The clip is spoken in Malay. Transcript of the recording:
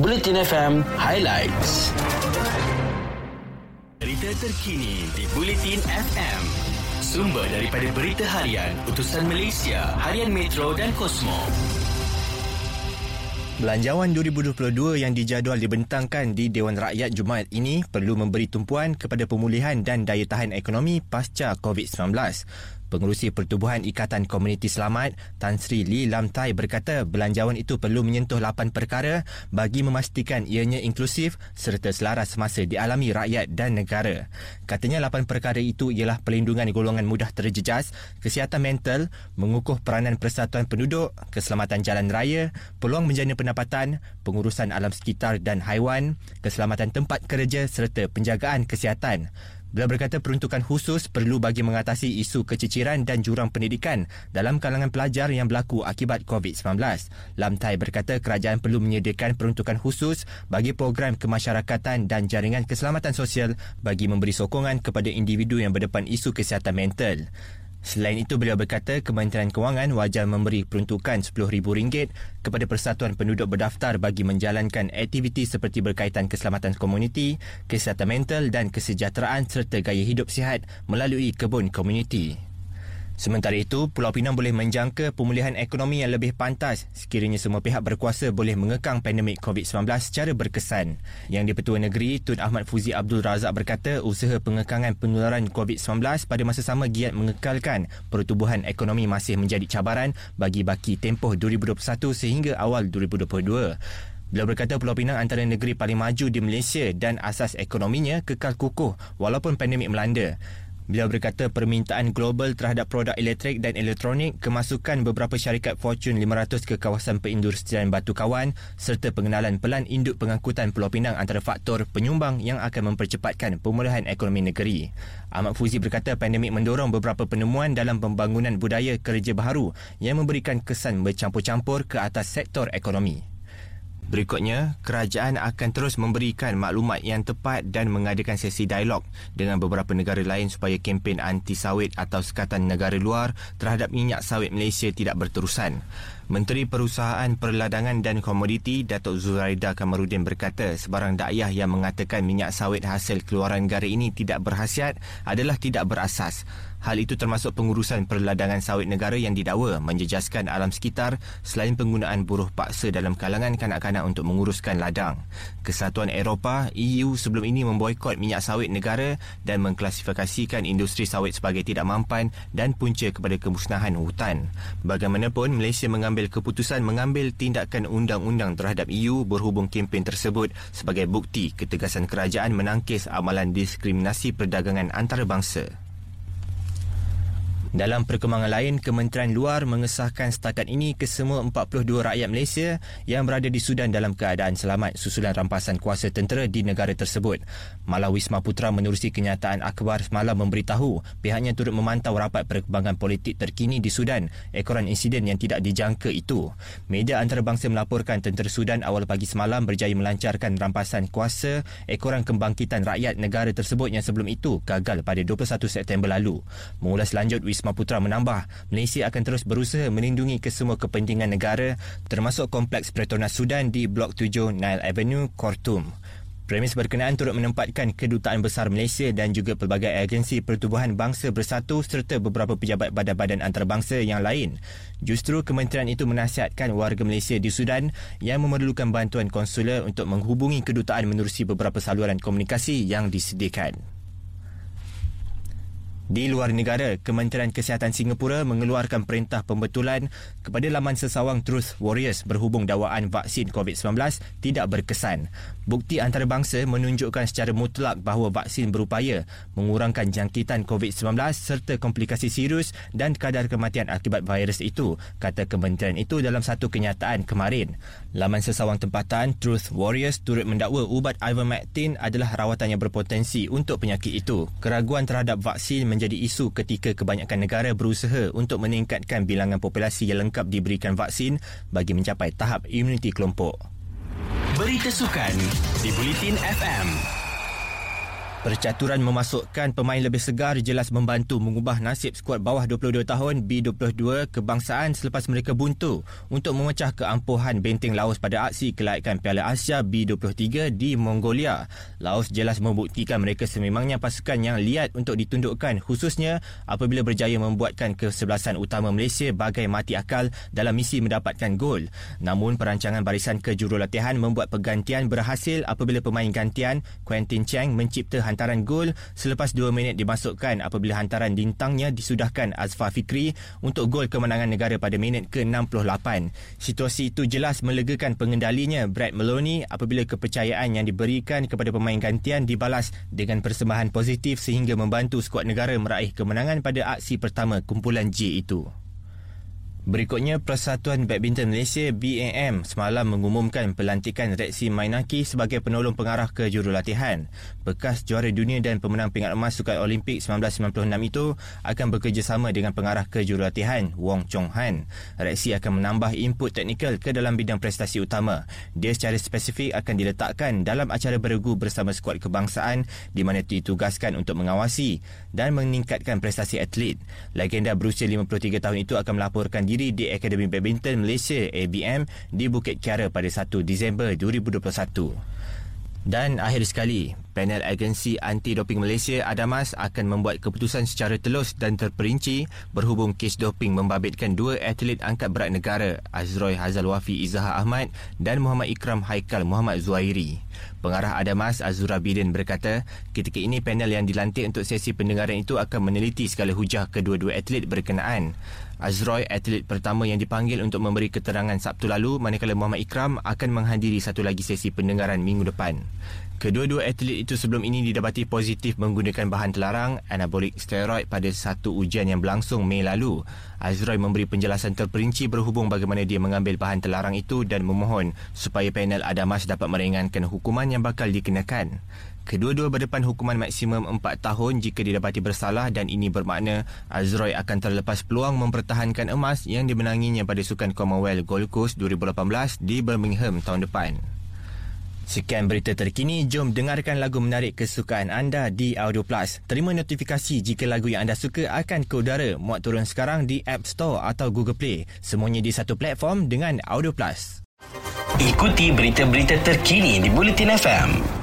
Bulletin FM Highlights. Berita terkini di Bulletin FM. Sumber daripada berita harian Utusan Malaysia, Harian Metro dan Kosmo. Belanjawan 2022 yang dijadual dibentangkan di Dewan Rakyat Jumaat ini perlu memberi tumpuan kepada pemulihan dan daya tahan ekonomi pasca COVID-19. Pengurusi Pertubuhan Ikatan Komuniti Selamat, Tan Sri Lee Lam Tai berkata belanjawan itu perlu menyentuh 8 perkara bagi memastikan ianya inklusif serta selaras semasa dialami rakyat dan negara. Katanya 8 perkara itu ialah perlindungan golongan mudah terjejas, kesihatan mental, mengukuh peranan persatuan penduduk, keselamatan jalan raya, peluang menjana pendapatan, pengurusan alam sekitar dan haiwan, keselamatan tempat kerja serta penjagaan kesihatan. Beliau berkata peruntukan khusus perlu bagi mengatasi isu keciciran dan jurang pendidikan dalam kalangan pelajar yang berlaku akibat COVID-19. Lam Tai berkata kerajaan perlu menyediakan peruntukan khusus bagi program kemasyarakatan dan jaringan keselamatan sosial bagi memberi sokongan kepada individu yang berdepan isu kesihatan mental. Selain itu, beliau berkata Kementerian Kewangan wajar memberi peruntukan RM10,000 kepada Persatuan Penduduk Berdaftar bagi menjalankan aktiviti seperti berkaitan keselamatan komuniti, kesihatan mental dan kesejahteraan serta gaya hidup sihat melalui kebun komuniti. Sementara itu, Pulau Pinang boleh menjangka pemulihan ekonomi yang lebih pantas sekiranya semua pihak berkuasa boleh mengekang pandemik COVID-19 secara berkesan. Yang di-Pertua Negeri, Tun Ahmad Fuzi Abdul Razak berkata usaha pengekangan penularan COVID-19 pada masa sama giat mengekalkan pertubuhan ekonomi masih menjadi cabaran bagi baki tempoh 2021 sehingga awal 2022. Beliau berkata Pulau Pinang antara negeri paling maju di Malaysia dan asas ekonominya kekal kukuh walaupun pandemik melanda. Beliau berkata permintaan global terhadap produk elektrik dan elektronik, kemasukan beberapa syarikat Fortune 500 ke kawasan perindustrian Batu Kawan serta pengenalan pelan induk pengangkutan Pulau Pinang antara faktor penyumbang yang akan mempercepatkan pemulihan ekonomi negeri. Ahmad Fuzi berkata pandemik mendorong beberapa penemuan dalam pembangunan budaya kerja baharu yang memberikan kesan bercampur-campur ke atas sektor ekonomi. Berikutnya, kerajaan akan terus memberikan maklumat yang tepat dan mengadakan sesi dialog dengan beberapa negara lain supaya kempen anti-sawit atau sekatan negara luar terhadap minyak sawit Malaysia tidak berterusan. Menteri Perusahaan Perladangan dan Komoditi, Datuk Zuraida Kamarudin berkata sebarang dakwah yang mengatakan minyak sawit hasil keluaran negara ini tidak berkhasiat adalah tidak berasas. Hal itu termasuk pengurusan perladangan sawit negara yang didakwa menjejaskan alam sekitar selain penggunaan buruh paksa dalam kalangan kanak-kanak untuk menguruskan ladang. Kesatuan Eropah, EU sebelum ini memboikot minyak sawit negara dan mengklasifikasikan industri sawit sebagai tidak mampan dan punca kepada kemusnahan hutan. Bagaimanapun, Malaysia mengambil keputusan mengambil tindakan undang-undang terhadap EU berhubung kempen tersebut sebagai bukti ketegasan kerajaan menangkis amalan diskriminasi perdagangan antarabangsa. Dalam perkembangan lain, Kementerian Luar mengesahkan setakat ini kesemua 42 rakyat Malaysia yang berada di Sudan dalam keadaan selamat susulan rampasan kuasa tentera di negara tersebut. Malah Wisma Putra menerusi kenyataan akhbar semalam memberitahu pihaknya turut memantau rapat perkembangan politik terkini di Sudan ekoran insiden yang tidak dijangka itu. Media antarabangsa melaporkan tentera Sudan awal pagi semalam berjaya melancarkan rampasan kuasa ekoran kebangkitan rakyat negara tersebut yang sebelum itu gagal pada 21 September lalu. Mengulas lanjut, Wisma Putra menambah, Malaysia akan terus berusaha melindungi kesemua kepentingan negara termasuk kompleks Petronas Sudan di Blok 7 Nile Avenue, Khartoum. Premis berkenaan turut menempatkan Kedutaan Besar Malaysia dan juga pelbagai agensi Pertubuhan Bangsa Bersatu serta beberapa pejabat badan-badan antarabangsa yang lain. Justru kementerian itu menasihatkan warga Malaysia di Sudan yang memerlukan bantuan konsular untuk menghubungi kedutaan menerusi beberapa saluran komunikasi yang disediakan. Di luar negara, Kementerian Kesihatan Singapura mengeluarkan perintah pembetulan kepada laman sesawang Truth Warriors berhubung dakwaan vaksin COVID-19 tidak berkesan. Bukti antarabangsa menunjukkan secara mutlak bahawa vaksin berupaya mengurangkan jangkitan COVID-19 serta komplikasi serius dan kadar kematian akibat virus itu, kata kementerian itu dalam satu kenyataan kemarin. Laman sesawang tempatan Truth Warriors turut mendakwa ubat Ivermectin adalah rawatan yang berpotensi untuk penyakit itu. Keraguan terhadap vaksin menjadi isu ketika kebanyakan negara berusaha untuk meningkatkan bilangan populasi yang lengkap diberikan vaksin bagi mencapai tahap imuniti kelompok. Berita sukan di Bulletin FM. Percaturan memasukkan pemain lebih segar jelas membantu mengubah nasib skuad bawah 22 tahun B22 kebangsaan selepas mereka buntu untuk memecah keampuhan benteng Laos pada aksi kelaikan Piala Asia B23 di Mongolia. Laos jelas membuktikan mereka sememangnya pasukan yang liat untuk ditundukkan, khususnya apabila berjaya membuatkan kesebelasan utama Malaysia bagai mati akal dalam misi mendapatkan gol. Namun perancangan barisan kejurulatihan membuat pergantian berhasil apabila pemain gantian Quentin Cheng mencipta hantaran gol selepas 2 minit dimasukkan apabila hantaran lintangnya disudahkan Azfar Fikri untuk gol kemenangan negara pada minit ke-68. Situasi itu jelas melegakan pengendalinya Brad Maloney apabila kepercayaan yang diberikan kepada pemain gantian dibalas dengan persembahan positif sehingga membantu skuad negara meraih kemenangan pada aksi pertama kumpulan J itu. Berikutnya, Persatuan Badminton Malaysia BAM semalam mengumumkan pelantikan Rexsy Mainaki sebagai penolong pengarah kejurulatihan. Bekas juara dunia dan pemenang pingat emas Sukan Olimpik 1996 itu akan bekerjasama dengan pengarah kejurulatihan Wong Chong Han. Rexsy akan menambah input teknikal ke dalam bidang prestasi utama. Dia secara spesifik akan diletakkan dalam acara beregu bersama skuad kebangsaan di mana ditugaskan untuk mengawasi dan meningkatkan prestasi atlet. Legenda berusia 53 tahun itu akan melaporkan diri di Akademi Badminton Malaysia ABM di Bukit Kiara pada 1 Disember 2021. Dan akhir sekali, panel agensi anti-doping Malaysia Adamas akan membuat keputusan secara telus dan terperinci berhubung kes doping membabitkan 2 atlet angkat berat negara, Azroy Hazalwafi Izzah Ahmad dan Muhammad Ikram Haikal Muhammad Zuhairi. Pengarah Adamas Azura Biden berkata, ketika ini panel yang dilantik untuk sesi pendengaran itu akan meneliti segala hujah kedua-dua atlet berkenaan. Azroy, atlet pertama yang dipanggil untuk memberi keterangan Sabtu lalu, manakala Muhammad Ikram akan menghadiri satu lagi sesi pendengaran minggu depan. Kedua-dua atlet itu sebelum ini didapati positif menggunakan bahan terlarang, anabolik steroid, pada satu ujian yang berlangsung Mei lalu. Azroy memberi penjelasan terperinci berhubung bagaimana dia mengambil bahan terlarang itu dan memohon supaya panel Adamas dapat meringankan hukuman yang bakal dikenakan. Kedua-dua berdepan hukuman maksimum 4 tahun jika didapati bersalah, dan ini bermakna Azroy akan terlepas peluang mempertahankan emas yang dimenanginya pada Sukan Commonwealth Gold Coast 2018 di Birmingham tahun depan. Sekian berita terkini. Jom dengarkan lagu menarik kesukaan anda di Audio Plus. Terima notifikasi jika lagu yang anda suka akan ke udara. Muat turun sekarang di App Store atau Google Play. Semuanya di satu platform dengan Audio Plus. Ikuti berita-berita terkini di Bulletin FM.